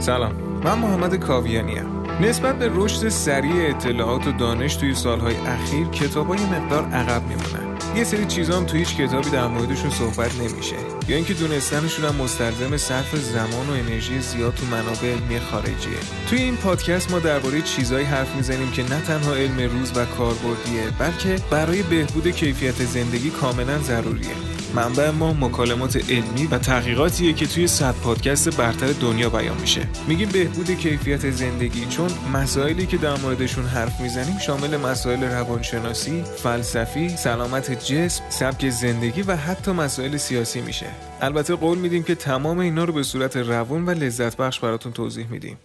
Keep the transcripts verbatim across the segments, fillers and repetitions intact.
سلام، من محمد کاویانی ام. نسبت به رشد سریع اطلاعات و دانش توی سالهای اخیر کتاب‌ها یه مقدار عقب میمونن. یه سری چیزا هم توی هیچ کتابی در موردشون صحبت نمیشه، یا اینکه دونستنشون هم مستلزم صرف زمان و انرژی زیاد تو منابع علمی خارجیه. توی این پادکست ما درباره چیزایی حرف میزنیم که نه تنها علم روز و کاربردیه، بلکه برای بهبود کیفیت زندگی کاملا ضروریه. منبع ما مکالمات علمی و تحقیقاتیه که توی صد پادکست برتر دنیا بیان میشه. میگیم بهبود کیفیت زندگی چون مسائلی که در موردشون حرف میزنیم شامل مسائل روانشناسی، فلسفی، سلامت جسم، سبک زندگی و حتی مسائل سیاسی میشه. البته قول میدیم که تمام اینا رو به صورت روون و لذت بخش براتون توضیح میدیم.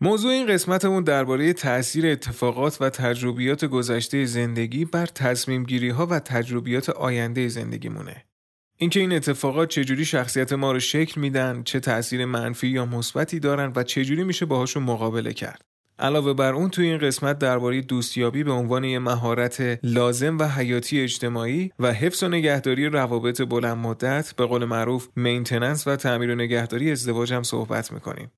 موضوع این قسمتمون درباره تأثیر اتفاقات و تجربیات گذشته زندگی بر تصمیم‌گیری‌ها و تجربیات آینده زندگیمونه. اینکه این اتفاقات چجوری شخصیت ما رو شکل میدن، چه تأثیر منفی یا مثبتی دارن و چجوری میشه باهاشون مقابله کرد. علاوه بر اون توی این قسمت درباره دوستیابی به عنوان یه مهارت لازم و حیاتی اجتماعی و حفظ و نگهداری روابط بلند مدت، به قول معروف مینتیننس و تعمیر و نگهداری ازدواج هم صحبت می‌کنیم.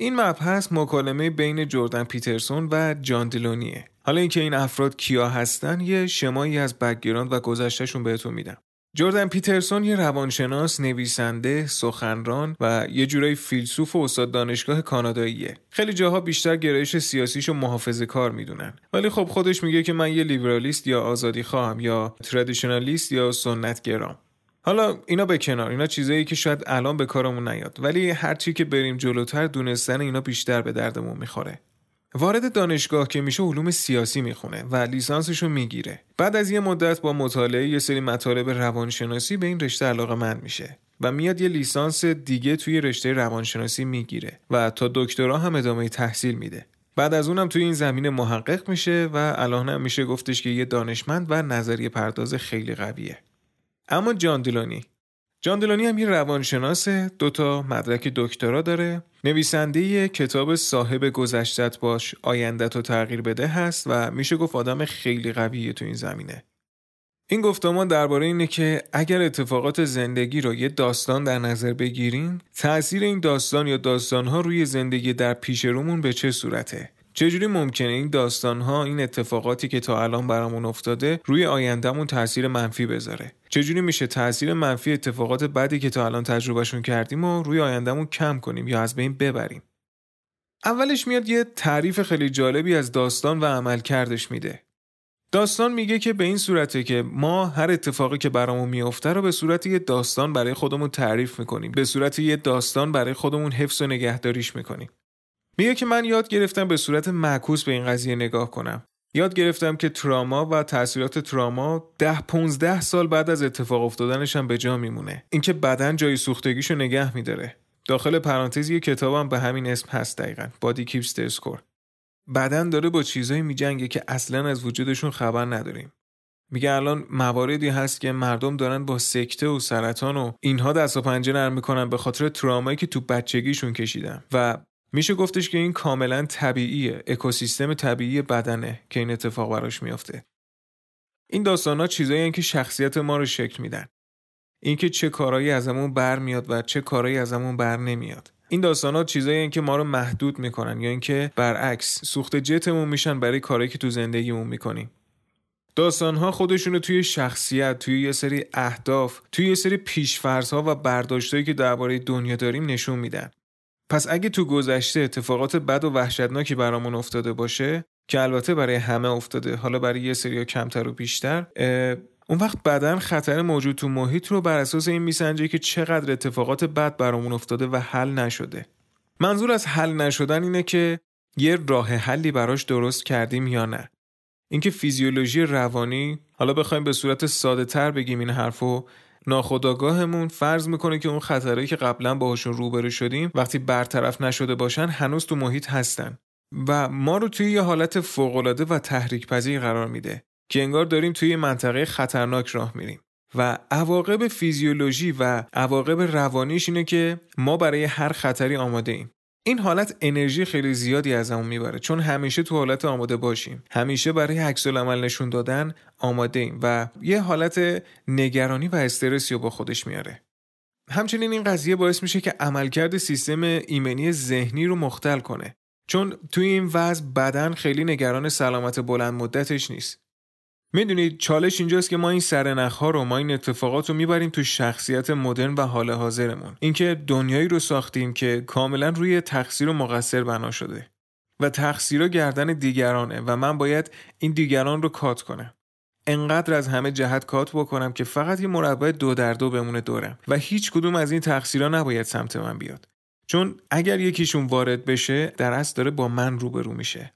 این مبحث مکالمه بین جوردن پیترسون و جان دلونیه. حالا اینکه این افراد کیا هستن یه شمایی از بک‌گراند و گذشتهشون بهتون میدم. جوردن پیترسون یه روانشناس، نویسنده، سخنران و یه جورای فیلسوف و استاد دانشگاه کاناداییه. خیلی جاها بیشتر گرایش سیاسیشو محافظه‌کار میدونن، ولی خب خودش میگه که من یه لیبرالیست یا آزادیخواهم یا ترادیشنالیست یا سنتگرام. حالا اینا به کنار، اینا چیزایی که شاید الان به کارمون نیاد، ولی هرچی که بریم جلوتر دونستن اینا بیشتر به دردمون میخوره. وارد دانشگاه که میشه علوم سیاسی میخونه و لیسانسشو میگیره. بعد از یه مدت با مطالعه یه سری مطالب روانشناسی به این رشته علاقه‌مند میشه و میاد یه لیسانس دیگه توی رشته روانشناسی میگیره و تا دکترا هم ادامه تحصیل میده. بعد از اونم توی این زمینه محقق میشه و الان هم میشه گفتش که یه دانشمند و نظریه پرداز خیلی قویه. اما جان دلونی جان دلونی هم یه روانشناسه، دوتا مدرک دکترا داره، نویسنده کتاب صاحب گذشتت باش آینده‌تو تغییر بده هست و میشه گفت آدم خیلی قویه تو این زمینه. این گفتمان درباره اینه که اگر اتفاقات زندگی رو یه داستان در نظر بگیرین، تأثیر این داستان یا داستان‌ها روی زندگی در پیش رومون به چه صورته؟ چجوری ممکنه این داستان‌ها، این اتفاقاتی که تا الان برامون افتاده روی آینده‌مون تأثیر منفی بذاره؟ چجوری میشه تأثیر منفی اتفاقات بعدی که تا الان تجربهشون کردیم و روی آینده‌مون کم کنیم یا از بین ببریم؟ اولش میاد یه تعریف خیلی جالبی از داستان و عملکردش میده. داستان میگه که به این صورته که ما هر اتفاقی که برامون میفته رو به صورت یه داستان برای خودمون تعریف می‌کنیم، به صورت یه داستان برای خودمون حفظ و نگهداریش می‌کنیم. میگه که من یاد گرفتم به صورت معکوس به این قضیه نگاه کنم. یاد گرفتم که تراما و تاثیرات تراما ده پانزده سال بعد از اتفاق افتادنش هم به جا میمونه. اینکه بدن جای سوختگیشو نگه میداره. داخل پرانتز یه کتابم به همین اسم هست دقیقاً، بادی کیپس د اسکور. بدن داره با چیزایی میجنگه که اصلاً از وجودشون خبر نداریم. میگه الان مواردی هست که مردم دارن با سکته و سرطان و اینها دست و پنجه نرم میکنن به خاطر ترامایی که تو بچگیشون کشیدن و میشه گفتش که این کاملا طبیعیه، اکوسیستم طبیعی بدنه که این اتفاق براش میافته. این داستان‌ها چیزایی هستن که شخصیت ما رو شکل میدن. اینکه چه کارایی ازمون برمیاد و چه کارایی ازمون بر نمیاد. این داستان‌ها چیزایی هستن که ما رو محدود میکنن یا اینکه برعکس سوخت جتمون میشن برای کارایی که تو زندگیمون میکنیم. داستان‌ها خودشونو توی شخصیت، توی یه سری اهداف، توی یه سری پیش‌فرض‌ها و برداشتایی که درباره دنیا داریم نشون میدن. پس اگه تو گذشته اتفاقات بد و وحشتناکی برامون افتاده باشه که البته برای همه افتاده، حالا برای یه سری کمتر و بیشتر، اون وقت بدن خطر موجود تو محیط رو بر اساس این میسنجه که چقدر اتفاقات بد برامون افتاده و حل نشده. منظور از حل نشدن اینه که یه راه حلی براش درست کردیم یا نه. اینکه فیزیولوژی روانی، حالا بخوایم به صورت ساده تر بگیم این حرفو، ناخودآگاهمون فرض میکنه که اون خطرهایی که قبلا باهاشون روبرو شدیم وقتی برطرف نشده باشن هنوز تو محیط هستن و ما رو توی یه حالت فوق‌العاده و تحریک‌پذیر قرار میده که انگار داریم توی یه منطقه خطرناک راه میریم و عواقب فیزیولوژی و عواقب روانیش اینه که ما برای هر خطری آماده ایم. این حالت انرژی خیلی زیادی ازمون میبره چون همیشه تو حالت آماده باشیم، همیشه برای عکس العمل نشون دادن آماده ایم و یه حالت نگرانی و استرسی رو با خودش میاره. همچنین این قضیه باعث میشه که عملکرد سیستم ایمنی ذهنی رو مختل کنه، چون توی این وضع بدن خیلی نگران سلامت بلند مدتش نیست. میدونید چالش اینجاست که ما این سرنخ‌ها رو، ما این اتفاقات رو میبریم تو شخصیت مدرن و حال حاضرمون. اینکه دنیایی رو ساختیم که کاملا روی تقصیر و مقصر بنا شده و تقصیرها گردن دیگرانه و من باید این دیگران رو کات کنم. انقدر از همه جهت کات بکنم که فقط یه مربع دو در دو بمونه دورم و هیچ کدوم از این تقصیرها نباید سمت من بیاد. چون اگر یکیشون وارد بشه، در اصل داره با من روبرو میشه.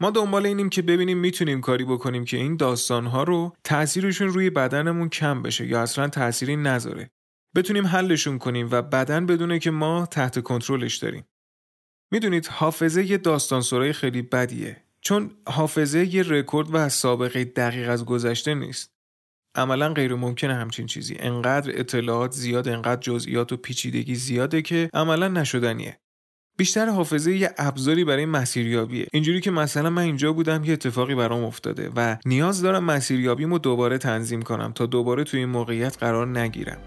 ما دنبال اینیم که ببینیم میتونیم کاری بکنیم که این داستان‌ها رو تأثیرشون روی بدنمون کم بشه یا اصلا تأثیری نذاره. بتونیم حلشون کنیم و بدن بدونه که ما تحت کنترلش داریم. میدونید حافظه یه داستانسرای خیلی بدیه، چون حافظه یه رکورد و سابقه دقیق از گذشته نیست. عملاً غیر ممکنه همچین چیزی. انقدر اطلاعات زیاد، انقدر جزئیات و پیچیدگی زیاده که عملاً نشدنیه. بیشتر حافظه یه ابزاری برای مسیریابیه. اینجوری که مثلا من اینجا بودم، یه اتفاقی برام افتاده و نیاز دارم مسیریابیمو دوباره تنظیم کنم تا دوباره توی این موقعیت قرار نگیرم.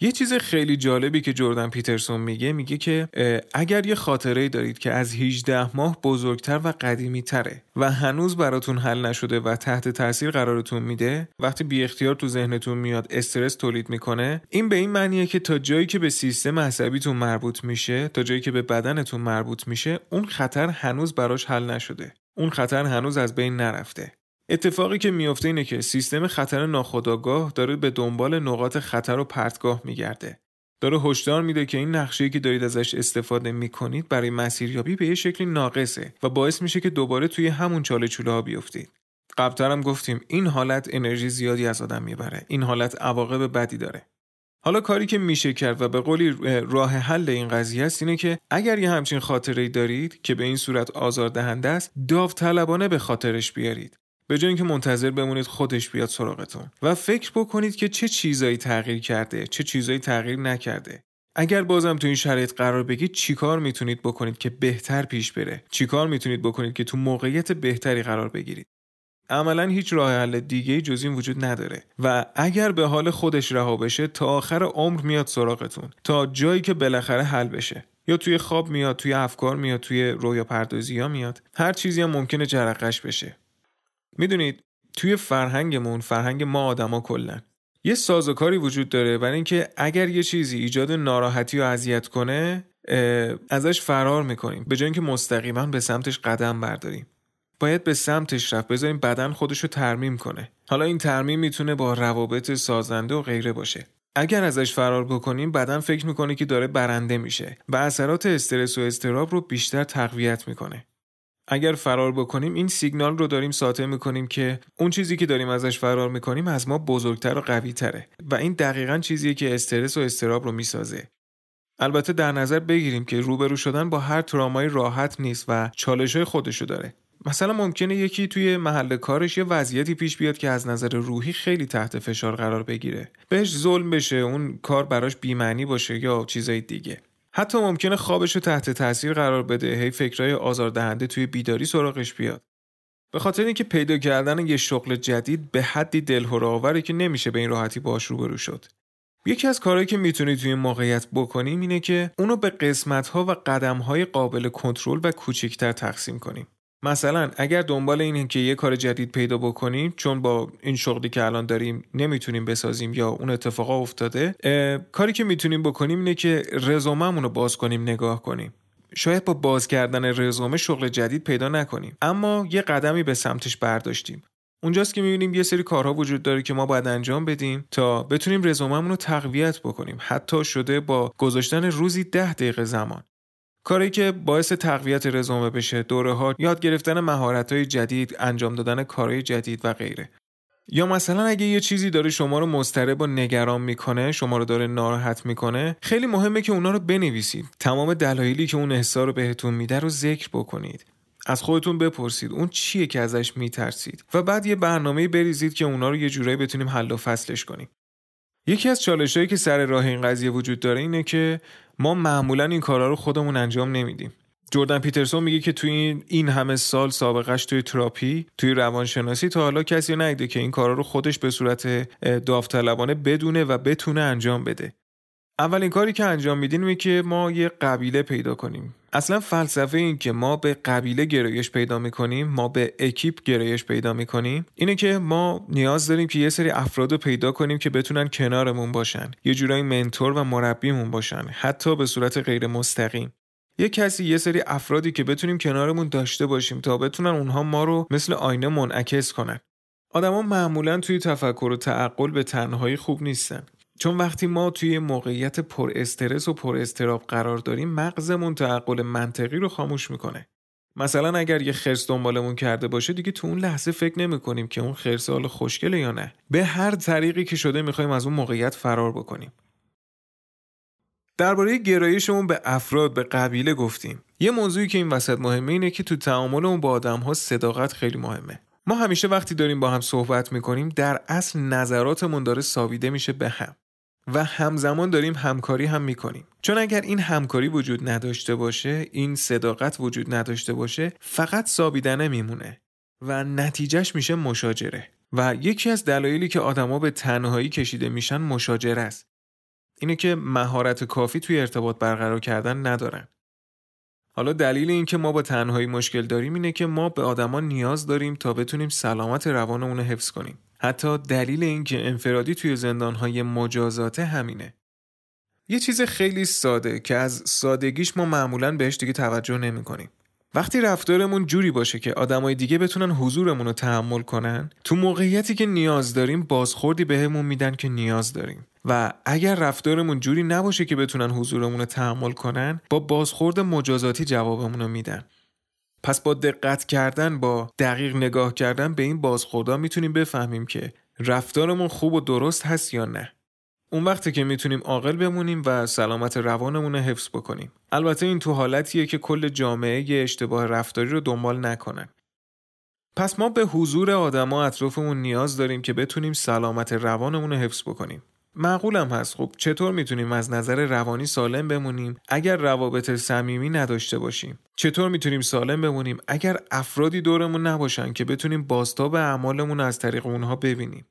یه چیز خیلی جالبی که جوردن پیترسون میگه میگه که اگر یه خاطره‌ای دارید که از هجده ماه بزرگتر و قدیمی تره و هنوز براتون حل نشده و تحت تاثیر قرارتون میده، وقتی بی اختیار تو ذهنتون میاد استرس تولید میکنه، این به این معنیه که تا جایی که به سیستم عصبیتون مربوط میشه، تا جایی که به بدنتون مربوط میشه، اون خطر هنوز براش حل نشده، اون خطر هنوز از بین نرفته. اتفاقی که میفته اینه که سیستم خطر ناخودآگاه داره به دنبال نقاط خطر و پرتگاه میگرده. داره هشدار میده که این نقشه‌ای که دارید ازش استفاده میکنید برای مسیریابی به یه شکلی ناقصه و باعث میشه که دوباره توی همون چاله چوله‌ها بیفتید. قبل‌تر هم گفتیم این حالت انرژی زیادی از آدم میبره. این حالت عواقب بدی داره. حالا کاری که میشه کرد و به قولی راه حل این قضیه است اینه که اگر یه همچین خاطره‌ای دارید که به این صورت آزاردهنده است، داوطلبانه به خاطرش بیارید. به جای اینکه منتظر بمونید خودش بیاد سراغتون و فکر بکنید که چه چیزایی تغییر کرده، چه چیزایی تغییر نکرده. اگر بازم تو این شرایط قرار بگیرید، چیکار میتونید بکنید که بهتر پیش بره؟ چیکار میتونید بکنید که تو موقعیت بهتری قرار بگیرید؟ عملاً هیچ راه حل دیگه‌ای جز این وجود نداره و اگر به حال خودش رها بشه، تا آخر عمر میاد سراغتون تا جایی که بالاخره حل بشه. یا توی خواب میاد، توی افکار میاد، توی رویاپردازی‌ها میاد. هر چیزی هم ممکنه جرقه‌اش بشه. میدونید توی فرهنگمون، فرهنگ ما آدما کلا یه سازوکاری وجود داره برای اینکه اگر یه چیزی ایجاد ناراحتی و اذیت کنه ازش فرار میکنیم، به جای اینکه مستقیما به سمتش قدم برداریم. باید به سمتش رفت، بذاریم بدن خودش رو ترمیم کنه. حالا این ترمیم میتونه با روابط سازنده و غیره باشه. اگر ازش فرار بکنیم، بدن فکر میکنه که داره برنده میشه و اثرات استرس و اضطراب رو بیشتر تقویت میکنه. اگر فرار بکنیم، این سیگنال رو داریم ساطع میکنیم که اون چیزی که داریم ازش فرار میکنیم از ما بزرگتر و قوی تره و این دقیقاً چیزیه که استرس و اضطراب رو میسازه. البته در نظر بگیریم که روبرو شدن با هر ترامای راحت نیست و چالش‌های خودشو داره. مثلا ممکنه یکی توی محل کارش یه وضعیتی پیش بیاد که از نظر روحی خیلی تحت فشار قرار بگیره، بهش ظلم بشه، اون کار براش بی‌معنی باشه یا چیزای دیگه. حتی ممکنه خوابشو تحت تاثیر قرار بده، هی فکرای آزاردهنده توی بیداری سراغش بیاد. به خاطر اینکه پیدا کردن یه شغل جدید به حدی دلهره‌آوره که نمیشه به این راحتی باهاش روبرو شد. یکی از کارهایی که میتونید توی این موقعیت بکنیم اینه که اونو به قسمت‌ها و قدم‌های قابل کنترل و کوچکتر تقسیم کنیم. مثلا اگر دنبال اینه که یه کار جدید پیدا بکنیم، چون با این شغلی که الان داریم نمیتونیم بسازیم یا اون اتفاقا افتاده، کاری که میتونیم بکنیم اینه که رزوممون رو باز کنیم، نگاه کنیم. شاید با باز کردن رزومه شغل جدید پیدا نکنیم، اما یه قدمی به سمتش برداشتیم. اونجاست که میبینیم یه سری کارها وجود داره که ما باید انجام بدیم تا بتونیم رزوممون رو تقویت بکنیم، حتی شده با گذاشتن روزی ده دقیقه زمان. کاری که باعث تقویت رزومه بشه، دوره‌ها، یاد گرفتن مهارت‌های جدید، انجام دادن کارهای جدید و غیره. یا مثلا اگه یه چیزی داره شما رو مضطرب و نگران میکنه، شما رو داره ناراحت میکنه، خیلی مهمه که اونا رو بنویسید. تمام دلایلی که اون احساس رو بهتون میده رو ذکر بکنید. از خودتون بپرسید اون چیه که ازش میترسید و بعد یه برنامه‌ای بریزید که اونا رو یه جورایی بتونیم حل و فصلش کنیم. یکی از چالش‌هایی که سر راه این قضیه وجود داره اینه که ما معمولاً این کارا رو خودمون انجام نمیدیم. جوردن پیترسون میگه که توی این همه سال سابقه‌اش توی تراپی، توی روانشناسی تا حالا کسی ندیده که این کارا رو خودش به صورت داوطلبانه بدونه و بتونه انجام بده. اولین کاری که انجام میدیم اینه که ما یه قبیله پیدا کنیم. اصلا فلسفه این که ما به قبیله گرایش پیدا میکنیم، ما به اکیپ گرایش پیدا میکنیم، اینه که ما نیاز داریم که یه سری افراد رو پیدا کنیم که بتونن کنارمون باشن، یه جورایی منتور و مربیمون باشن، حتی به صورت غیر مستقیم. یه کسی، یه سری افرادی که بتونیم کنارمون داشته باشیم تا بتونن اونها ما رو مثل آینه منعکس کنن. آدما معمولا توی تفکر و تعقل به تنهایی خوب نیستن. چون وقتی ما توی موقعیت پر استرس و پر اضطراب قرار داریم، مغزمون تعقل منطقی رو خاموش میکنه. مثلا اگر یه خرس دنبالمون کرده باشه، دیگه تو اون لحظه فکر نمیکنیم که اون خرس حال خوشگله یا نه. به هر طریقی که شده میخوایم از اون موقعیت فرار بکنیم. درباره گرایشمون به افراد، به قبیله گفتیم. یه موضوعی که این وسط مهمه اینه که تو تعاملمون با آدم‌ها صداقت خیلی مهمه. ما همیشه وقتی داریم با هم صحبت میکنیم، در اصل نظراتمون داره ساویده میشه به هم. و همزمان داریم همکاری هم میکنیم. چون اگر این همکاری وجود نداشته باشه، این صداقت وجود نداشته باشه، فقط سابیدنه میمونه و نتیجهش میشه مشاجره. و یکی از دلایلی که آدما به تنهایی کشیده میشن مشاجره است. اینه که مهارت کافی توی ارتباط برقرار کردن ندارن. حالا دلیل این که ما با تنهایی مشکل داریم اینه که ما به آدما نیاز داریم تا بتونیم سلامت روانمون رو حفظ کنیم. حتی دلیل این که انفرادی توی زندان‌های مجازاته همینه. یه چیز خیلی ساده که از سادگیش ما معمولاً بهش دیگه توجه نمی‌کنیم. وقتی رفتارمون جوری باشه که آدمای دیگه بتونن حضورمون رو تحمل کنن، تو موقعیتی که نیاز داریم بازخوردی بهمون میدن که نیاز داریم. و اگر رفتارمون جوری نباشه که بتونن حضورمون رو تحمل کنن، با بازخورد مجازاتی جوابمون رو میدن. پس با دقت کردن، با دقیق نگاه کردن به این بازخوردها میتونیم بفهمیم که رفتارمون خوب و درست هست یا نه. اون وقته که میتونیم عاقل بمونیم و سلامت روانمون رو حفظ بکنیم. البته این تو حالتیه که کل جامعه یه اشتباه رفتاری رو دنبال نکنن. پس ما به حضور آدما اطرافمون نیاز داریم که بتونیم سلامت روانمون رو حفظ بکنیم. معقولم هست. خب چطور میتونیم از نظر روانی سالم بمونیم اگر روابط صمیمی نداشته باشیم؟ چطور میتونیم سالم بمونیم اگر افرادی دورمون نباشن که بتونیم بازتاب اعمالمون از طریق اونها ببینیم؟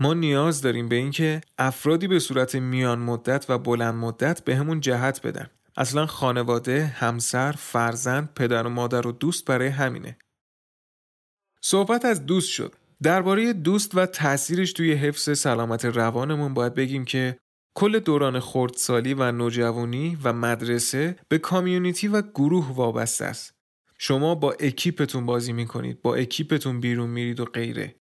ما نیاز داریم به اینکه افرادی به صورت میان مدت و بلند مدت بهمون جهت بدن. اصلا خانواده، همسر، فرزند، پدر و مادر و دوست برای همینه. صحبت از دوست شد. درباره دوست و تأثیرش توی حفظ سلامت روانمون باید بگیم که کل دوران خردسالی و نوجوانی و مدرسه به کامیونیتی و گروه وابسته است. شما با اکیپتون بازی میکنید، با اکیپتون بیرون میرید و غیره.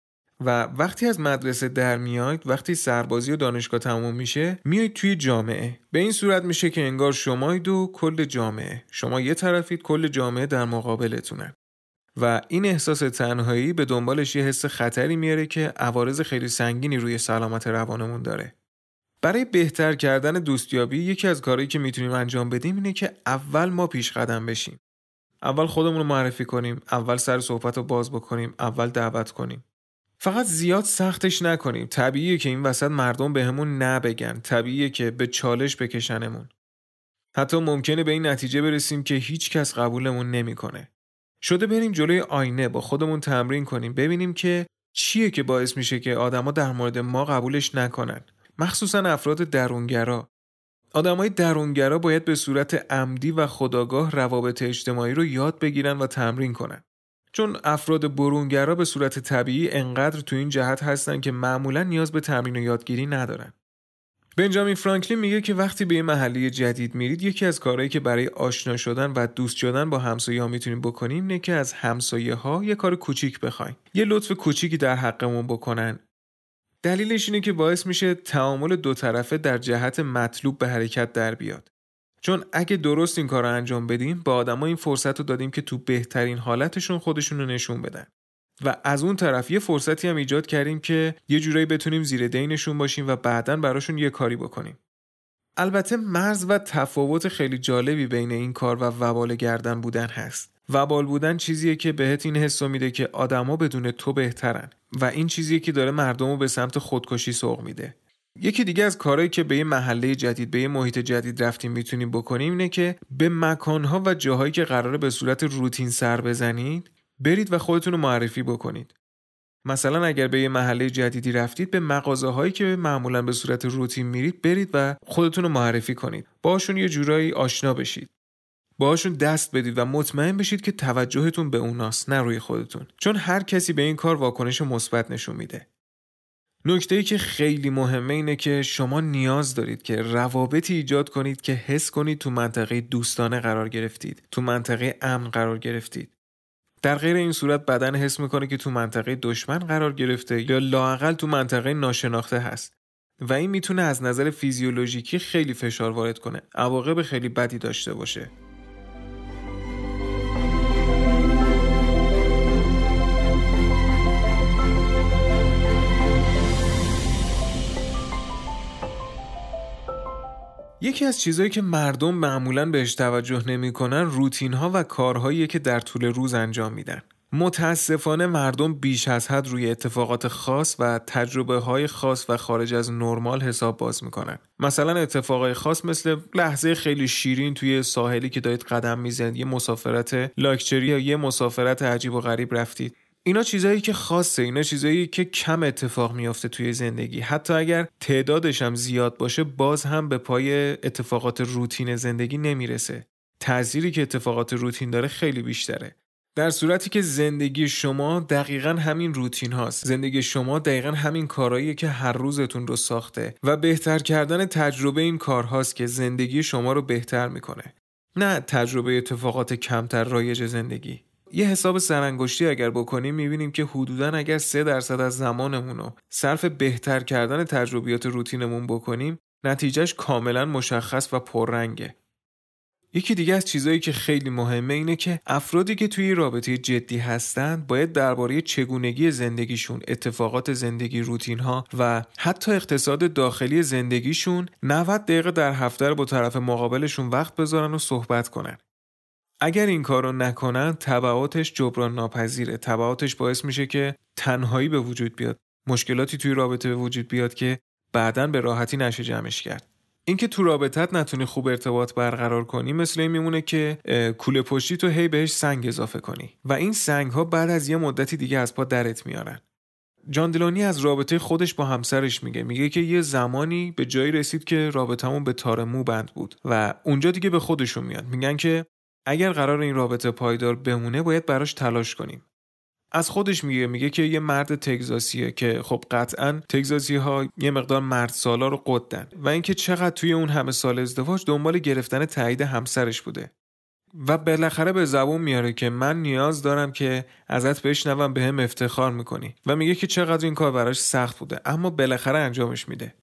و وقتی از مدرسه در میاید، وقتی سربازی و دانشگاه تموم میشه، میاید توی جامعه. به این صورت میشه که انگار شماید و کل جامعه. شما یه طرفید، کل جامعه در مقابلتونه. و این احساس تنهایی به دنبالش یه حس خطری میاره که عوارض خیلی سنگینی روی سلامت روانمون داره. برای بهتر کردن دوستیابی، یکی از کارهایی که میتونیم انجام بدیم اینه که اول ما پیش قدم بشیم. اول خودمون رو معرفی کنیم، اول سر صحبت رو باز بکنیم، اول دعوت کنیم. فقط زیاد سختش نکنیم. طبیعیه که این وسط مردم بهمون نبگن، طبیعیه که به چالش بکشنمون. حتی ممکنه به این نتیجه برسیم که هیچ کس قبولمون نمیکنه. شده بریم جلوی آینه، با خودمون تمرین کنیم، ببینیم که چیه که باعث میشه که آدما در مورد ما قبولش نکنن، مخصوصا افراد درونگرا. آدمای درونگرا باید به صورت عمدی و خودآگاه روابط اجتماعی رو یاد بگیرن و تمرین کنن. چون افراد برونگرا به صورت طبیعی انقدر تو این جهت هستن که معمولا نیاز به تمرین و یادگیری ندارن. بنجامین فرانکلین میگه که وقتی به یه محله جدید میرید، یکی از کارهایی که برای آشنا شدن و دوست شدن با همسایه‌ها میتونیم بکنیم اینه که از همسایه‌ها یه کار کوچیک بخوایم، یه لطف کوچیکی در حقمون بکنن. دلیلش اینه که باعث میشه تعامل دو طرفه در جهت مطلوب به حرکت در بیاد. چون اگه درست این کارو انجام بدیم، با آدما این فرصت رو دادیم که تو بهترین حالتشون خودشون رو نشون بدن. و از اون طرف یه فرصتی هم ایجاد کردیم که یه جورایی بتونیم زیر دینشون باشیم و بعداً براشون یه کاری بکنیم. البته مرز و تفاوت خیلی جالبی بین این کار و وبال گردن بودن هست. وبال بودن چیزیه که بهت این حسو میده که آدما بدون تو بهترن و این چیزیه که داره مردمو به سمت خودکشی سوق میده. یکی دیگه از کارهایی که به یه محله جدید، به یه محیط جدید رفتیم میتونیم بکنیم اینه که به مکانها و جاهایی که قراره به صورت روتین سر بزنید برید و خودتون رو معرفی بکنید. مثلا اگر به یه محله جدیدی رفتید، به مغازه‌هایی که معمولا به صورت روتین میرید برید و خودتون رو معرفی کنید. باهاشون یه جورایی آشنا بشید. باهاشون دست بدید و مطمئن بشید که توجهتون به اوناست، نه روی خودتون. چون هر کسی به این کار واکنش مثبت نشون میده. نکته‌ای که خیلی مهمه اینه که شما نیاز دارید که روابطی ایجاد کنید که حس کنید تو منطقه دوستانه قرار گرفتید، تو منطقه امن قرار گرفتید. در غیر این صورت بدن حس میکنه که تو منطقه دشمن قرار گرفته یا لااقل تو منطقه ناشناخته هست و این میتونه از نظر فیزیولوژیکی خیلی فشار وارد کنه، عواقب خیلی بدی داشته باشه. یکی از چیزایی که مردم معمولاً بهش توجه نمی‌کنن روتین‌ها و کارهایی که در طول روز انجام میدن. متأسفانه مردم بیش از حد روی اتفاقات خاص و تجربه‌های خاص و خارج از نرمال حساب باز می‌کنن. مثلا اتفاقای خاص مثل لحظه خیلی شیرین توی ساحلی که دارید قدم می‌زنید، یه مسافرت لاکچری یا یه مسافرت عجیب و غریب رفتید. اینا چیزایی که خاصه، اینا چیزایی که کم اتفاق میافته توی زندگی. حتی اگر تعدادش هم زیاد باشه باز هم به پای اتفاقات روتین زندگی نمیرسه. تأثیری که اتفاقات روتین داره خیلی بیشتره. در صورتی که زندگی شما دقیقاً همین روتین هاست. زندگی شما دقیقاً همین کارهاییه که هر روزتون رو ساخته و بهتر کردن تجربه این کارهاست که زندگی شما رو بهتر میکنه. نه تجربه اتفاقات کمتر رایج زندگی. یه حساب سرانگشتی اگر بکنیم میبینیم که حدوداً اگر سه درصد از زمانمون رو صرف بهتر کردن تجربیات روتینمون بکنیم، نتیجهش کاملاً مشخص و پررنگه. یکی دیگه از چیزایی که خیلی مهمه اینه که افرادی که توی رابطه جدی هستن باید درباره چگونگی زندگیشون، اتفاقات زندگی، روتین‌ها و حتی اقتصاد داخلی زندگیشون نود دقیقه در هفته رو با طرف مقابلشون وقت بذارن و صحبت کنن. اگر این کارو نکنن تبعاتش جبران ناپذیره. تبعاتش باعث میشه که تنهایی به وجود بیاد، مشکلاتی توی رابطه به وجود بیاد که بعداً به راحتی نشه جمعش کرد. اینکه تو رابطت نتونی خوب ارتباط برقرار کنی مثل این میمونه که کوله پشتی تو هی بهش سنگ اضافه کنی و این سنگ‌ها بعد از یه مدتی دیگه از پا درت میارن. جان دلونیه از رابطه خودش با همسرش میگه میگه که یه زمانی به جایی رسید که رابطمون به تار مو بند بود و اونجا دیگه به خودشون میاد میگن که اگر قرار این رابطه پایدار بمونه باید براش تلاش کنیم. از خودش میگه میگه که یه مرد تگزاسیه که خب قطعاً تگزاسی‌ها یه مقدار مرد سالا رو قدن و اینکه چقدر توی اون همه سال ازدواج دنبال گرفتن تایید همسرش بوده و بالاخره به زبون میاره که من نیاز دارم که ازت بشنوم، به هم افتخار میکنی و میگه که چقدر این کار براش سخت بوده اما بالاخره انجامش میده.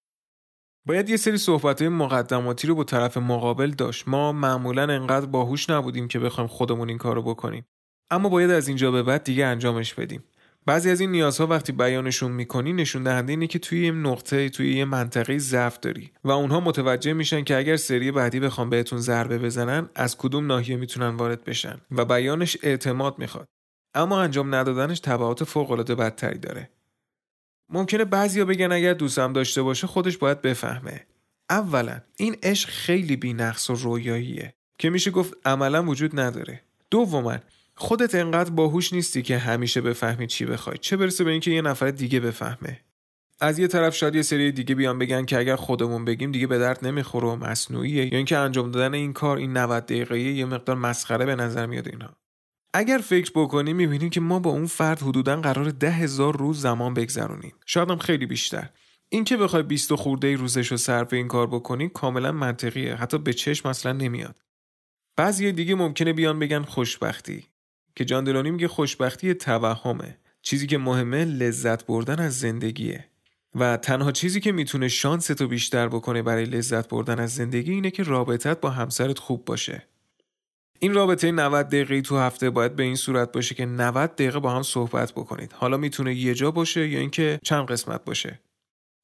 باید یه سری صحبت‌های مقدماتی رو با طرف مقابل داشت. ما معمولاً انقدر باهوش نبودیم که بخوایم خودمون این کارو بکنیم. اما باید از اینجا به بعد دیگه انجامش بدیم. بعضی از این نیازها وقتی بیانشون می‌کنی نشون دهنده اینه که توی یه نقطه، توی یه منطقه ضعف داری و اونها متوجه میشن که اگر سری بعدی بخوام بهتون ضربه بزنن از کدوم ناحیه میتونن وارد بشن و بیانش اعتماد میخواد. اما انجام ندادنش تبعات فوق‌العاده بدتری داره. ممکنه بعضیا بگن اگر دوستم داشته باشه خودش باید بفهمه. اولا این عشق خیلی بی‌نقص و رویاییه که میشه گفت عملا وجود نداره. دوما خودت انقدر باهوش نیستی که همیشه بفهمی چی بخوای، چه برسه به اینکه یه نفر دیگه بفهمه. از یه طرف شاید یه سری دیگه بیان بگن که اگر خودمون بگیم دیگه به درد نمیخوره و مصنوعیه یا اینکه انجام دادن این کار این نود دقیقه یه مقدار مسخره به نظر میاد اینا. اگر فکر بکنیم می‌بینیم که ما با اون فرد حدوداً قرار ده هزار روز زمان بگذرونیم. شاید هم خیلی بیشتر. این که بخوای بیست و خورده روزش رو صرف این کار بکنی کاملاً منطقیه. حتی به چشم اصلاً نمیاد. بعضی دیگه ممکنه بیان بگن خوشبختی که جان دلونی میگه خوشبختی توهمه. چیزی که مهمه لذت بردن از زندگیه. و تنها چیزی که میتونه شانس تو بیشتر بکنه برای لذت بردن از زندگی اینه که رابطت با همسرت خوب باشه. این رابطه نود دقیقه تو هفته باید به این صورت باشه که نود دقیقه با هم صحبت بکنید. حالا میتونه یه جا باشه یا اینکه چند قسمت باشه.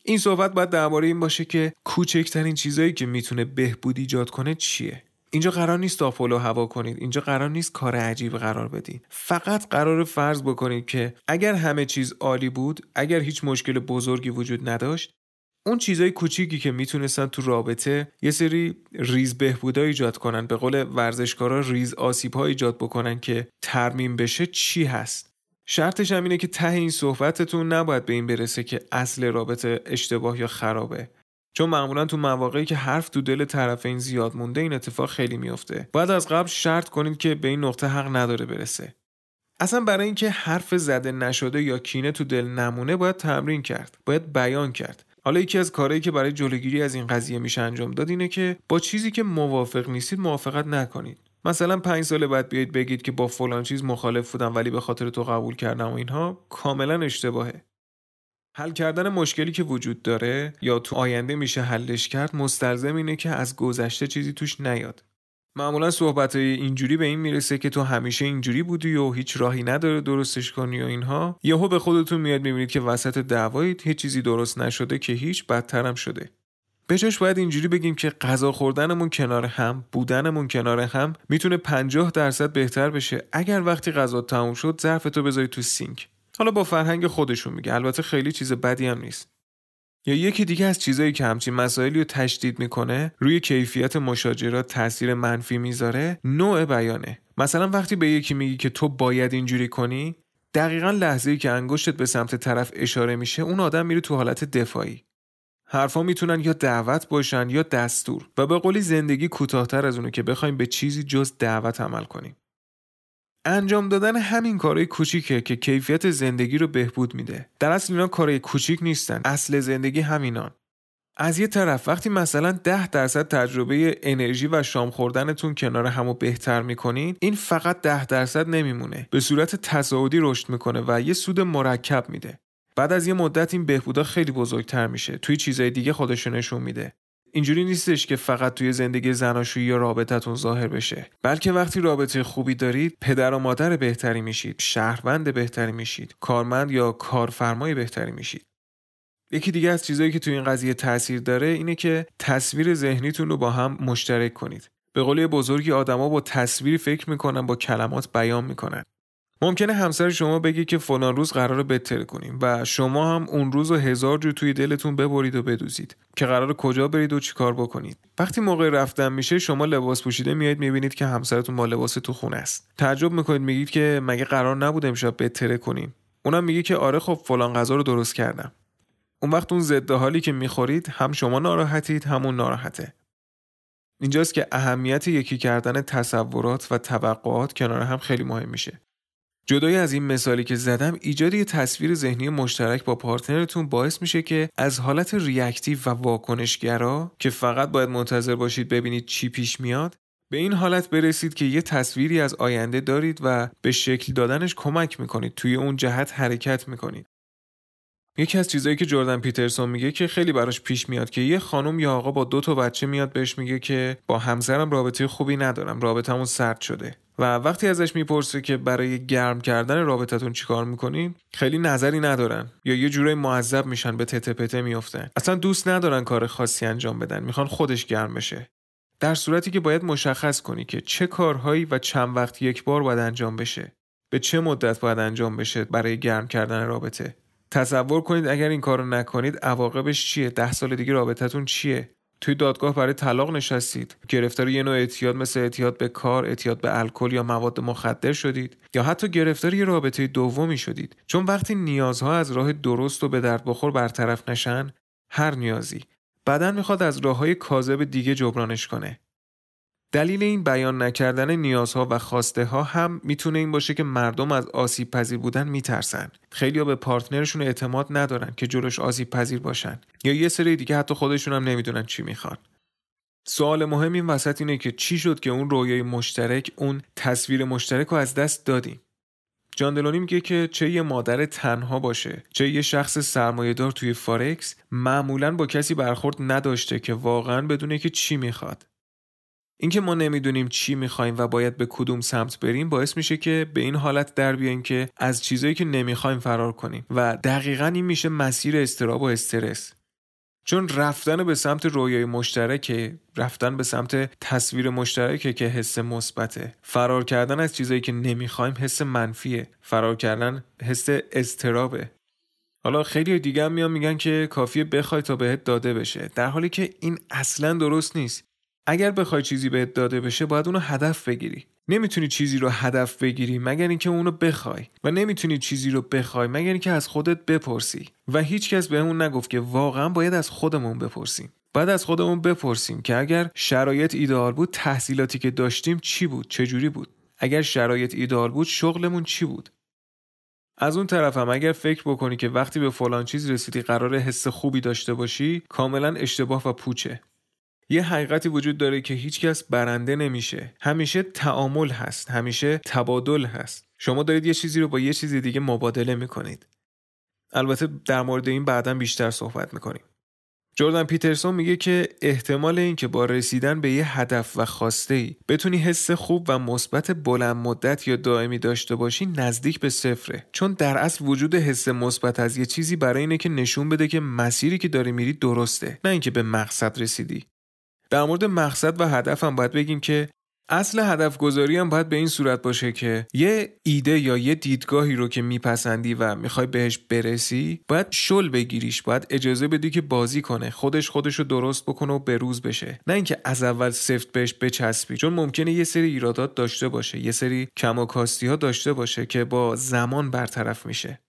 این صحبت باید درباره این باشه که کوچکترین چیزایی که میتونه بهبود ایجاد کنه چیه. اینجا قرار نیست آپولو هوا کنید. اینجا قرار نیست کار عجیب قرار بدید. فقط قرار فرض بکنید که اگر همه چیز عالی بود، اگر هیچ مشکل بزرگی وجود نداشت، اون چیزای کوچیکی که میتونستن تو رابطه یه سری ریز بهبودای ایجاد کنن، به قول ورزشکارا ریز آسیب‌ها ایجاد بکنن که ترمیم بشه، چی هست؟ شرطش هم اینه که ته این صحبتتون نباید به این برسه که اصل رابطه اشتباه یا خرابه، چون معمولا تو مواقعی که حرف تو دل طرفین زیاد مونده این اتفاق خیلی میفته. باید از قبل شرط کنید که به این نقطه حق نداره برسه. اصلا برای اینکه حرف زده نشده یا کینه تو دل نمونه باید تمرین کرد، باید بیان کرد. حالا یکی از کارهایی که برای جلوگیری از این قضیه میشه انجام داد اینه که با چیزی که موافق نیستید موافقت نکنید. مثلا پنج سال بعد بیایید بگید که با فلان چیز مخالف بودم ولی به خاطر تو قبول کردم و اینها، کاملا اشتباهه. حل کردن مشکلی که وجود داره یا تو آینده میشه حلش کرد مستلزم اینه که از گذشته چیزی توش نیاد. معمولا صحبتای اینجوری به این میرسه که تو همیشه اینجوری بودی و هیچ راهی نداره درستش کنی و اینها، یهو به خودتون میاد میبینید که وسط دعوایید هیچ چیزی درست نشده که هیچ، بدترم شده. به جاش باید اینجوری بگیم که غذا خوردنمون کنار هم، بودنمون کنار هم میتونه پنجاه درصد بهتر بشه اگر وقتی غذا تموم شد ظرفتو بذاری تو سینک. حالا با فرهنگ خودشون میگه، البته خیلی چیز بدی هم نیست. یا یکی دیگه از چیزایی که همچین مسائلی رو تشدید میکنه، روی کیفیت مشاجرات تاثیر منفی میذاره، نوع بیانه. مثلا وقتی به یکی میگی که تو باید اینجوری کنی، دقیقاً لحظه‌ای که انگشتت به سمت طرف اشاره میشه اون آدم میره تو حالت دفاعی. حرفا میتونن یا دعوت باشن یا دستور، و به قولی زندگی کوتاه‌تر از اونه که بخوایم به چیزی جز دعوت عمل کنیم. انجام دادن همین کارهای کوچیکه که کیفیت زندگی رو بهبود میده. در اصل اینا کارهای کوچیک نیستن، اصل زندگی همینان. از یه طرف وقتی مثلا ده درصد تجربه انرژی و شام خوردنتون کنار همو بهتر میکنین، این فقط ده درصد نمیمونه، به صورت تصاعدی رشد میکنه و یه سود مرکب میده. بعد از یه مدت این بهبودا خیلی بزرگتر میشه، توی چیزای دیگه خودشو نشون میده. اینجوری نیستش که فقط توی زندگی زناشویی یا رابطتون ظاهر بشه، بلکه وقتی رابطه خوبی دارید پدر و مادر بهتری میشید، شهروند بهتری میشید، کارمند یا کارفرمای بهتری میشید. یکی دیگه از چیزایی که توی این قضیه تاثیر داره اینه که تصویر ذهنیتون رو با هم مشترک کنید. به قول بزرگی آدما با تصویر فکر میکنن، با کلمات بیان میکنن. ممکنه همسر شما بگه که فلان روز قراره بتر کنیم و شما هم اون روزو هزار جور توی دلتون ببرید و بدوزید که قراره کجا برید و چیکار بکنید. وقتی موقع رفتن میشه شما لباس پوشیده میاید میبینید که همسرتون با لباس تو خونه است. تعجب میکنید، میگید که مگه قرار نبود امشب بتر کنیم؟ اونم میگه که آره خب فلان غذا رو درست کردم. اون وقت اون ضد حالی که میخورید هم شما ناراحتید هم اون ناراحته. اینجاست که اهمیت یکی کردن تصورات و توقعات کنار هم خیلی مهم میشه. جدای از این مثالی که زدم، ایجاد یه تصویر ذهنی مشترک با پارتنرتون باعث میشه که از حالت ریاکتیو و واکنشگرا که فقط باید منتظر باشید ببینید چی پیش میاد، به این حالت برسید که یه تصویری از آینده دارید و به شکل دادنش کمک میکنید، توی اون جهت حرکت میکنید. یکی از چیزایی که جوردن پیترسون میگه که خیلی براش پیش میاد که یه خانم یا آقا با دو تا بچه میاد بهش میگه که با همسرم رابطه خوبی ندارم، رابطمون سرد شده. و وقتی ازش میپرسه که برای گرم کردن رابطتون چیکار میکنین، خیلی نظری ندارن یا یه جورایی معذب میشن، به تته پته میافتن. اصلا دوست ندارن کار خاصی انجام بدن، میخوان خودش گرم بشه. در صورتی که باید مشخص کنی که چه کارهایی و چند وقت یک بار باید انجام بشه، به چه مدت باید انجام بشه برای گرم کردن رابطه. تصور کنید اگر این کارو نکنید عواقبش چیه؟ ده سال دیگه رابطتون چیه؟ توی دادگاه برای طلاق نشستید، گرفتار یه نوع اعتیاد مثل اعتیاد به کار، اعتیاد به الکل یا مواد مخدر شدید، یا حتی گرفتار یه رابطه دومی شدید. چون وقتی نیازها از راه درست و به درد بخور برطرف نشن، هر نیازی بدن میخواد از راههای کاذب دیگه جبرانش کنه. دلیل این بیان نکردن نیازها و خواسته ها هم میتونه این باشه که مردم از آسیب پذیر بودن میترسن. خیلی‌ها به پارتنرشون اعتماد ندارن که جلوش آسیب پذیر باشن، یا یه سری دیگه حتی خودشون هم نمیدونن چی میخوان. سوال مهم این وسط اینه که چی شد که اون رویای مشترک، اون تصویر مشترک رو از دست دادیم؟ جان دلونیه میگه که چه یه مادر تنها باشه، چه یه شخص سرمایه‌دار توی فارکس، معمولاً با کسی برخورد نداشته که واقعاً بدونه که چی میخواد. اینکه ما نمیدونیم چی میخوایم و باید به کدوم سمت بریم باعث میشه که به این حالت در بیایم که از چیزایی که نمیخوایم فرار کنیم، و دقیقاً این میشه مسیر اضطراب و استرس. چون رفتن به سمت رویای مشترکه، رفتن به سمت تصویر مشترکه که حس مثبته. فرار کردن از چیزایی که نمیخوایم حس منفیه، فرار کردن حس اضطرابه. حالا خیلی دیگه هم میان میگن که کافیه بخوای تا بهت داده بشه، در حالی که این اصلاً درست نیست. اگر بخوای چیزی بهت داده بشه باید اونو هدف بگیری. نمیتونی چیزی رو هدف بگیری مگر اینکه اونو بخوای، و نمیتونی چیزی رو بخوای مگر اینکه از خودت بپرسی. و هیچکس بهمون نگفت که واقعاً باید از خودمون بپرسیم. بعد از خودمون بپرسیم که اگر شرایط ایدئال بود تحصیلاتی که داشتیم چی بود، چه جوری بود؟ اگر شرایط ایدئال بود شغلمون چی بود؟ از اون طرف هم اگر فکر بکنی که وقتی به فلان چیز رسیدی قراره حس خوبی داشته باشی، کاملا اشتباه و پوچه. یه حقیقتی وجود داره که هیچکس برنده نمیشه. همیشه تعامل هست، همیشه تبادل هست. شما دارید یه چیزی رو با یه چیز دیگه مبادله میکنید. البته در مورد این بعداً بیشتر صحبت میکنیم. جوردن پیترسون میگه که احتمال این که با رسیدن به یه هدف و خواسته‌ای بتونی حس خوب و مثبت بلند مدت یا دائمی داشته باشی نزدیک به صفره، چون در اصل وجود حس مثبت از یه چیزی برای اینه که نشون بده که مسیری که داری میری درسته، نه اینکه به مقصد رسیدی. در مورد مقصد و هدف هم باید بگیم که اصل هدف گذاری هم باید به این صورت باشه که یه ایده یا یه دیدگاهی رو که میپسندی و میخوای بهش برسی باید شل بگیریش، باید اجازه بدی که بازی کنه، خودش خودش رو درست بکنه و بروز بشه، نه اینکه از اول سفت بهش بچسبی، چون ممکنه یه سری ایرادات داشته باشه، یه سری کم و کاستی ها داشته باشه که با زمان برطرف میشه.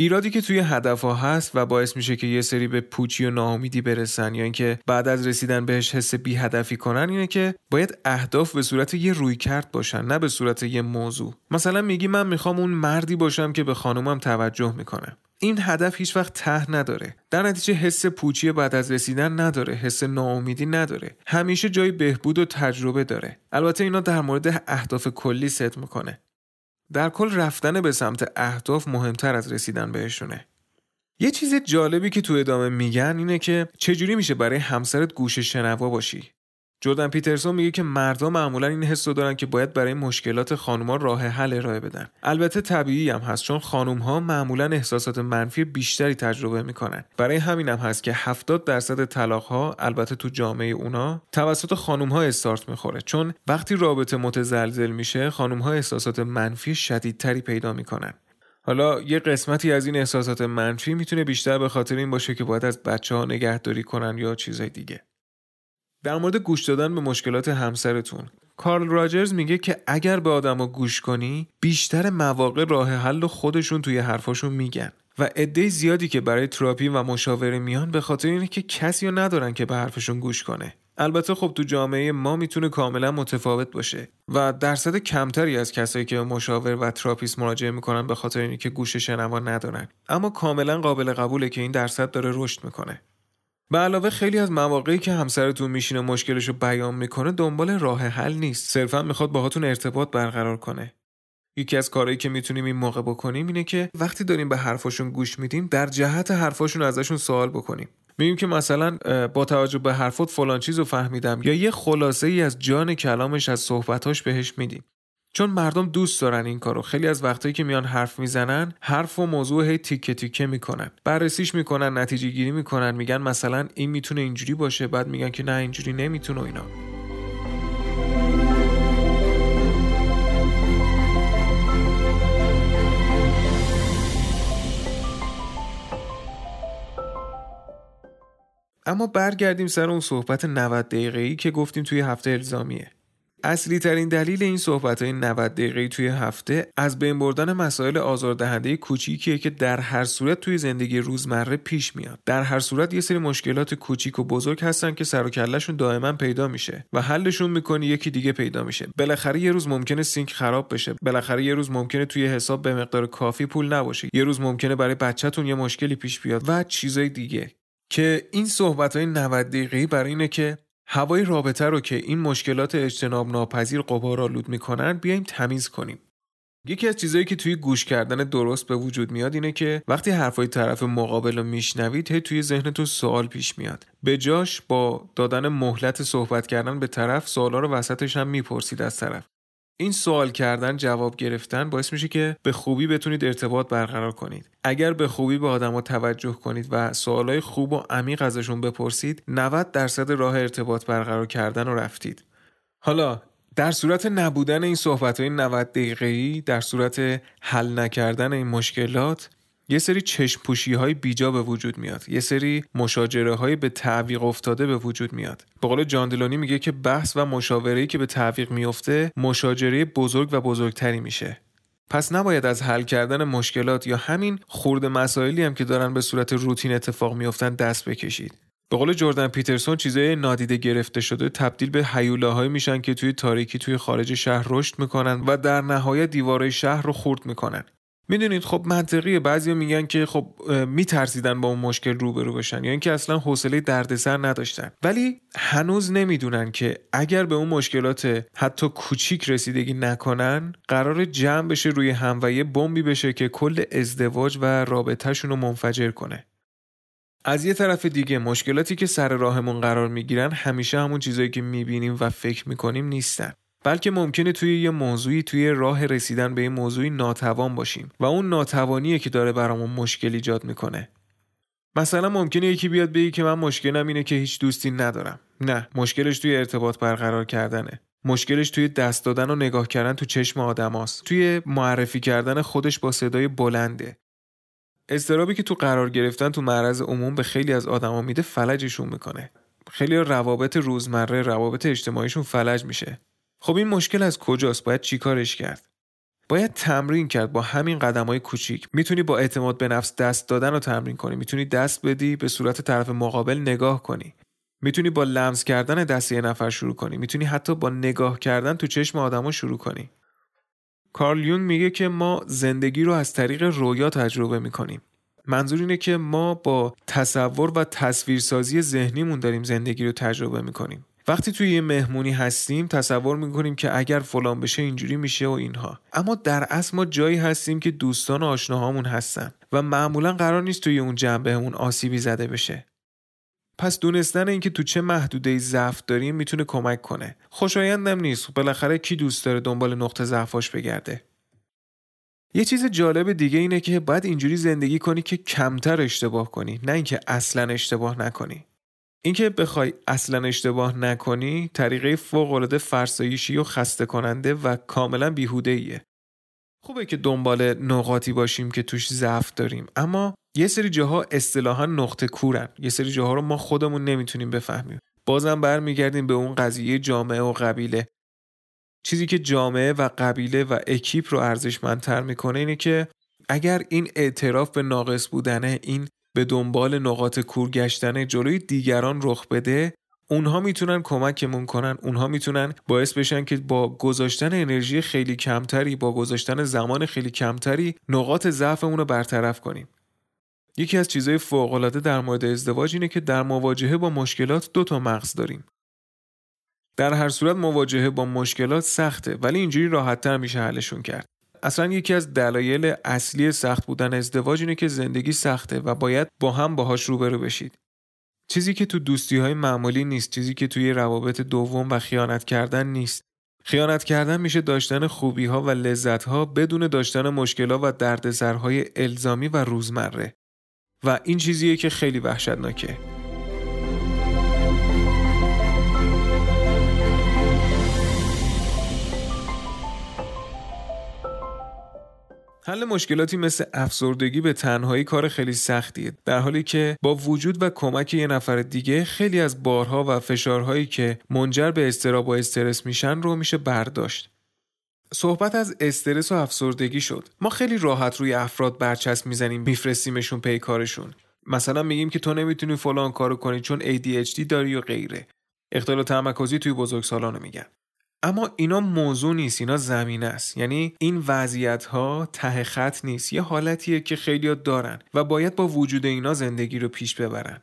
ایرادی که توی هدف‌ها هست و باعث میشه که یه سری به پوچی و ناامیدی برسن یا اینکه بعد از رسیدن بهش حس بی هدفی کنن اینه که باید اهداف به صورت یه رویکرد باشن، نه به صورت یه موضوع. مثلا میگی من میخوام اون مردی باشم که به خانومم توجه میکنه. این هدف هیچ وقت ته نداره. در نتیجه حس پوچی بعد از رسیدن نداره، حس ناامیدی نداره. همیشه جای بهبود و تجربه داره. البته اینا در مورد اهداف کلی صدق میکنه. در کل رفتن به سمت اهداف مهمتر از رسیدن بهشونه. یه چیز جالبی که تو ادامه میگن اینه که چجوری میشه برای همسرت گوش شنوا باشی؟ جوردن پیترسون میگه که مردا معمولا این حس رو دارن که باید برای مشکلات خانوما راه حل ارائه بدن. البته طبیعی هم هست، چون خانوم‌ها معمولا احساسات منفی بیشتری تجربه میکنن. برای همین هم هست که هفتاد درصد طلاق‌ها البته تو جامعه اونا توسط خانوم‌ها استارت میخوره، چون وقتی رابطه متزلزل میشه خانوم‌ها احساسات منفی شدیدتری پیدا میکنن. حالا یه قسمتی از این احساسات منفی میتونه بیشتر به خاطر این باشه که باید از بچه‌ها نگهداری کنن یا چیزای دیگه. در مورد گوش دادن به مشکلات همسرتون، کارل راجرز میگه که اگر به آدمو گوش کنی بیشتر مواقع راه حل خودشون توی حرفاشون میگن، و عده زیادی که برای تراپی و مشاوره میان به خاطر اینه که کسیو ندارن که به حرفشون گوش کنه. البته خب تو جامعه ما میتونه کاملا متفاوت باشه و درصد کمتری از کسایی که به مشاور و تراپیست مراجعه میکنن به خاطر اینه که گوش شنوا ندارن، اما کاملا قابل قبوله که این درصد داره رشد میکنه. به علاوه خیلی از مواقعی که همسرتون میشینه مشکلشو بیان میکنه دنبال راه حل نیست، صرفا میخواد باهاتون ارتباط برقرار کنه. یکی از کارهایی که میتونیم این موقع بکنیم اینه که وقتی داریم به حرفاشون گوش میدیم در جهت حرفاشون ازشون سوال بکنیم. میگیم که مثلا با توجه به حرفات فلان چیزو فهمیدم، یا یه خلاصه ای از جان کلامش از صحبتاش بهش میدیم. چون مردم دوست دارن این کارو. خیلی از وقتایی که میان حرف میزنن حرف و موضوع هی تیکه تیکه میکنن، بررسیش میکنن، نتیجه گیری میکنن، میگن مثلا این میتونه اینجوری باشه، بعد میگن که نه اینجوری نمیتونه اینا. اما برگردیم سر اون صحبت نود دقیقه‌ای که گفتیم توی هفته الزامیه. اصلی ترین دلیل این صحبت‌های نود دقیقه‌ای توی هفته از بین بردن مسائل آزاردهنده کوچیکیه که در هر صورت توی زندگی روزمره پیش میاد. در هر صورت یه سری مشکلات کوچیک و بزرگ هستن که سر و کله‌شون دائما پیدا میشه و حلشون میکنی یکی دیگه پیدا میشه. بالاخره یه روز ممکنه سینک خراب بشه، بالاخره یه روز ممکنه توی حساب به مقدار کافی پول نباشه، یه روز ممکنه برای بچه‌تون یه مشکلی پیش بیاد و چیزای دیگه. که این صحبت‌های نود دقیقه‌ای برای اینه که هوای رابطه رو که این مشکلات اجتناب ناپذیر غبارآلود میکنن بیایم تمیز کنیم. یکی از چیزایی که توی گوش کردن درست به وجود میاد اینه که وقتی حرفای طرف مقابل رو میشنوید هی توی ذهنتون سوال پیش میاد. به جاش با دادن مهلت صحبت کردن به طرف سوالا رو وسطش هم میپرسید از طرف. این سوال کردن، جواب گرفتن باعث میشه که به خوبی بتونید ارتباط برقرار کنید. اگر به خوبی به آدما توجه کنید و سوالای خوب و عمیق ازشون بپرسید، نود درصد راه ارتباط برقرار کردن رو رفتید. حالا در صورت نبودن این صحبت‌های نود دقیقه‌ای، در صورت حل نکردن این مشکلات، یه سری چشم‌پوشی‌های بیجا به وجود میاد، یه سری مشاجره‌های به تعویق افتاده به وجود میاد. به قول جان دلونی میگه که بحث و مشاوره‌ای که به تعویق میفته مشاجره بزرگ و بزرگتری میشه. پس نباید از حل کردن مشکلات یا همین خورده مسائلی هم که دارن به صورت روتین اتفاق میافتن دست بکشید. به قول جوردن پیترسون چیزای نادیده گرفته شده تبدیل به هیولاهایی میشن که توی تاریکی توی خارج شهر رشد میکنن و در نهایت دیواره شهر رو خورد میکنن. میدونید خب منطقیه، بعضیا میگن که خب میترسیدن با اون مشکل روبرو بشن یا یعنی اینکه اصلا حوصله دردسر نداشتن، ولی هنوز نمیدونن که اگر به اون مشکلات حتی کوچیک رسیدگی نکنن قرار جمع بشه روی هم و یه بمبی بشه که کل ازدواج و رابطه‌شون رو منفجر کنه. از یه طرف دیگه مشکلاتی که سر راهمون قرار میگیرن همیشه همون چیزایی که میبینیم و فکر میکنیم نیستن، بلکه ممکنه توی یه موضوعی توی راه رسیدن به یه موضوعی ناتوان باشیم و اون ناتوانیه که داره برامون مشکل ایجاد میکنه. مثلا ممکنه یکی بیاد بگه که من مشکلم اینه که هیچ دوستی ندارم. نه، مشکلش توی ارتباط برقرار کردنه. مشکلش توی دست دادن و نگاه کردن تو چشم آدماست. توی معرفی کردن خودش با صدای بلنده. اضطرابی که تو قرار گرفتن تو معرض عموم به خیلی از آدما میده فلجشون میکنه. خیلی روابط روزمره، روابط اجتماعیشون فلج میشه. خب این مشکل از کجاست؟ باید چی کارش کرد؟ باید تمرین کرد. با همین قدم‌های کوچیک میتونی با اعتماد به نفس دست دادن رو تمرین کنی، میتونی دست بدی، به صورت طرف مقابل نگاه کنی، میتونی با لمس کردن دست یه نفر شروع کنی، میتونی حتی با نگاه کردن تو چشم آدمو شروع کنی. کارل یونگ میگه که ما زندگی رو از طریق رویا تجربه میکنیم. منظور اینه که ما با تصور و تصویرسازی ذهنیمون داریم زندگی رو تجربه میکنیم. وقتی توی یه مهمونی هستیم تصور میکنیم که اگر فلان بشه اینجوری میشه و اینها، اما در اصل ما جایی هستیم که دوستان و آشناهامون هستن و معمولا قرار نیست توی اون جنبه همون آسیبی زده بشه. پس دونستن اینکه تو چه محدوده‌ای ضعف داریم میتونه کمک کنه. خوشایندم نیست، بالاخره کی دوست داره دنبال نقطه ضعفش بگرده؟ یه چیز جالب دیگه اینه که باید اینجوری زندگی کنی که کمتر اشتباه کنی، نه اینکه اصلاً اشتباه نکنی. اینکه بخوای اصلا اشتباه نکنی طریقه فوق‌العاده فرسایشی و خسته کننده و کاملا بیهوده‌ایه. خوبه که دنبال نقاطی باشیم که توش ضعف داریم، اما یه سری جاها اصطلاحاً نقطه کورن، یه سری جاها رو ما خودمون نمیتونیم بفهمیم. بازم برمیگردیم به اون قضیه جامعه و قبیله. چیزی که جامعه و قبیله و اکیپ رو ارزشمندتر میکنه اینه که اگر این اعتراف به ناقص بودنه، این به دنبال نقاط کور گشتن جلوی دیگران رخ بده، اونها میتونن کمکمون کنن، اونها میتونن باعث بشن که با گذاشتن انرژی خیلی کمتری، با گذاشتن زمان خیلی کمتری نقاط ضعفمون رو برطرف کنیم. یکی از چیزهای فوق‌العاده در مورد ازدواج اینه که در مواجهه با مشکلات دو تا مغز داریم. در هر صورت مواجهه با مشکلات سخته، ولی اینجوری راحت‌تر میشه حلشون کرد. اصلا یکی از دلایل اصلی سخت بودن ازدواج اینه که زندگی سخته و باید با هم باهاش روبرو بشید. چیزی که تو دوستی‌های معمولی نیست، چیزی که توی روابط دوم و خیانت کردن نیست. خیانت کردن میشه داشتن خوبی‌ها و لذت‌ها بدون داشتن مشکل‌ها و دردسرهای الزامی و روزمره، و این چیزیه که خیلی وحشتناکه. حل مشکلاتی مثل افسردگی به تنهایی کار خیلی سختیه، در حالی که با وجود و کمک یه نفر دیگه خیلی از بارها و فشارهایی که منجر به اضطراب و استرس میشن رو میشه برداشت. صحبت از استرس و افسردگی شد. ما خیلی راحت روی افراد برچسب میزنیم، میفرستیمشون پی کارشون. مثلا میگیم که تو نمیتونی فلان کارو کنی چون ای دی اچ دی داری و غیره. اختلال تمرکزی توی بزرگسالانو میگن. اما اینا موضوع نیست، اینا زمینه است. یعنی این وضعیت‌ها ته خط نیست، یه حالتیه که خیلی‌ها دارن و باید با وجود اینا زندگی رو پیش ببرن.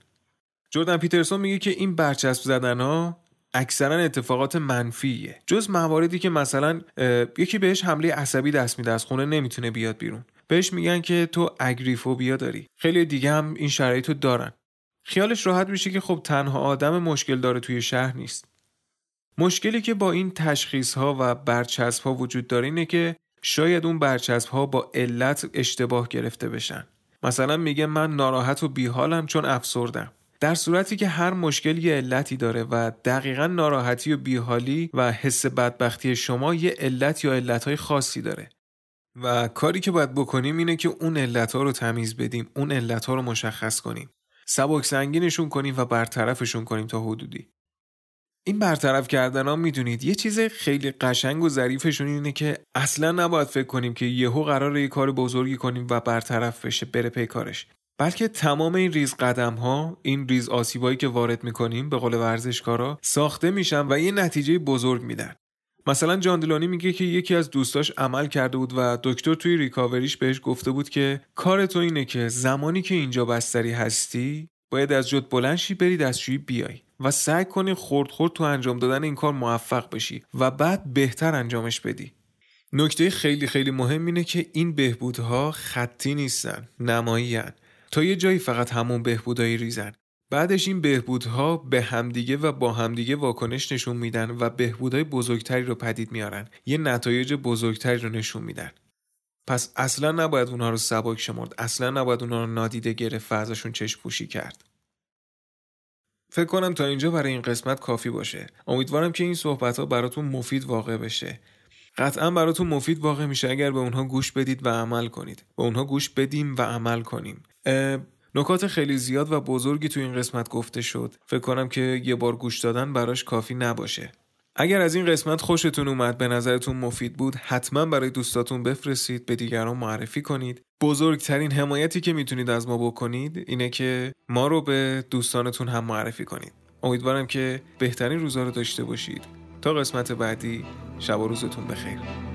جوردن پیترسون میگه که این برچسب زدن‌ها اکثرا اتفاقات منفیه، جز مواردی که مثلا یکی بهش حمله عصبی دست میده، از خونه نمیتونه بیاد بیرون، بهش میگن که تو اگریفوبیا داری. خیلی دیگه هم این شرایطو دارن. خیالش راحت میشه که خب تنها آدم مشکل داره توی شهر نیست. مشکلی که با این تشخیص‌ها و برچسب‌ها وجود داره اینه که شاید اون برچسب‌ها با علت اشتباه گرفته بشن. مثلا میگه من ناراحت و بیحالم چون افسردم، در صورتی که هر مشکل یه علتی داره و دقیقاً ناراحتی و بیحالی و حس بدبختی شما یه علت یا علت‌های خاصی داره. و کاری که باید بکنیم اینه که اون علت‌ها رو تمیز بدیم، اون علت‌ها رو مشخص کنیم، سبک سنگینشون کنیم و برطرفشون کنیم تا حدودی. این برطرف کردن‌ها میدونید یه چیز خیلی قشنگ و ظریفشون اینه که اصلاً نباید فکر کنیم که یهو قراره یه کار بزرگی کنیم و برطرف بشه، بره پی کارش. بلکه تمام این ریز قدم‌ها، این ریز آسیبایی که وارد می‌کنیم به قول ورزشکارا ساخته میشن و یه نتیجه بزرگ میدن. مثلا جان دلونیه میگه که یکی از دوستاش عمل کرده بود و دکتر توی ریکاوریش بهش گفته بود که کار تو اینه که زمانی که اینجا بستری هستی باید از جات بلند شی، بری دستشویی بیای و سعی کنی خرد خرد تو انجام دادن این کار موفق بشی و بعد بهتر انجامش بدی. نکته خیلی خیلی مهم اینه که این بهبودها خطی نیستن، نمایی‌ان. تا یه جایی فقط همون بهبودای ریزن. بعدش این بهبودها به همدیگه و با همدیگه واکنش نشون میدن و بهبودهای بزرگتری رو پدید میارن، یه نتایج بزرگتری رو نشون میدن. پس اصلا نباید اونها رو سبک شمرد، اصلا نباید اونها رو نادیده گرفت و ازشون چشم پوشی کرد. فکر کنم تا اینجا برای این قسمت کافی باشه. امیدوارم که این صحبت‌ها براتون مفید واقع بشه. قطعا براتون مفید واقع میشه اگر به اونها گوش بدید و عمل کنید. به اونها گوش بدیم و عمل کنیم. نکات خیلی زیاد و بزرگی تو این قسمت گفته شد. فکر کنم که یه بار گوش دادن براش کافی نباشه. اگر از این قسمت خوشتون اومد، به نظرتون مفید بود، حتما برای دوستاتون بفرستید، به دیگران معرفی کنید. بزرگترین حمایتی که میتونید از ما بکنید اینه که ما رو به دوستانتون هم معرفی کنید. امیدوارم که بهترین روزا رو داشته باشید. تا قسمت بعدی، شب و روزتون بخیر.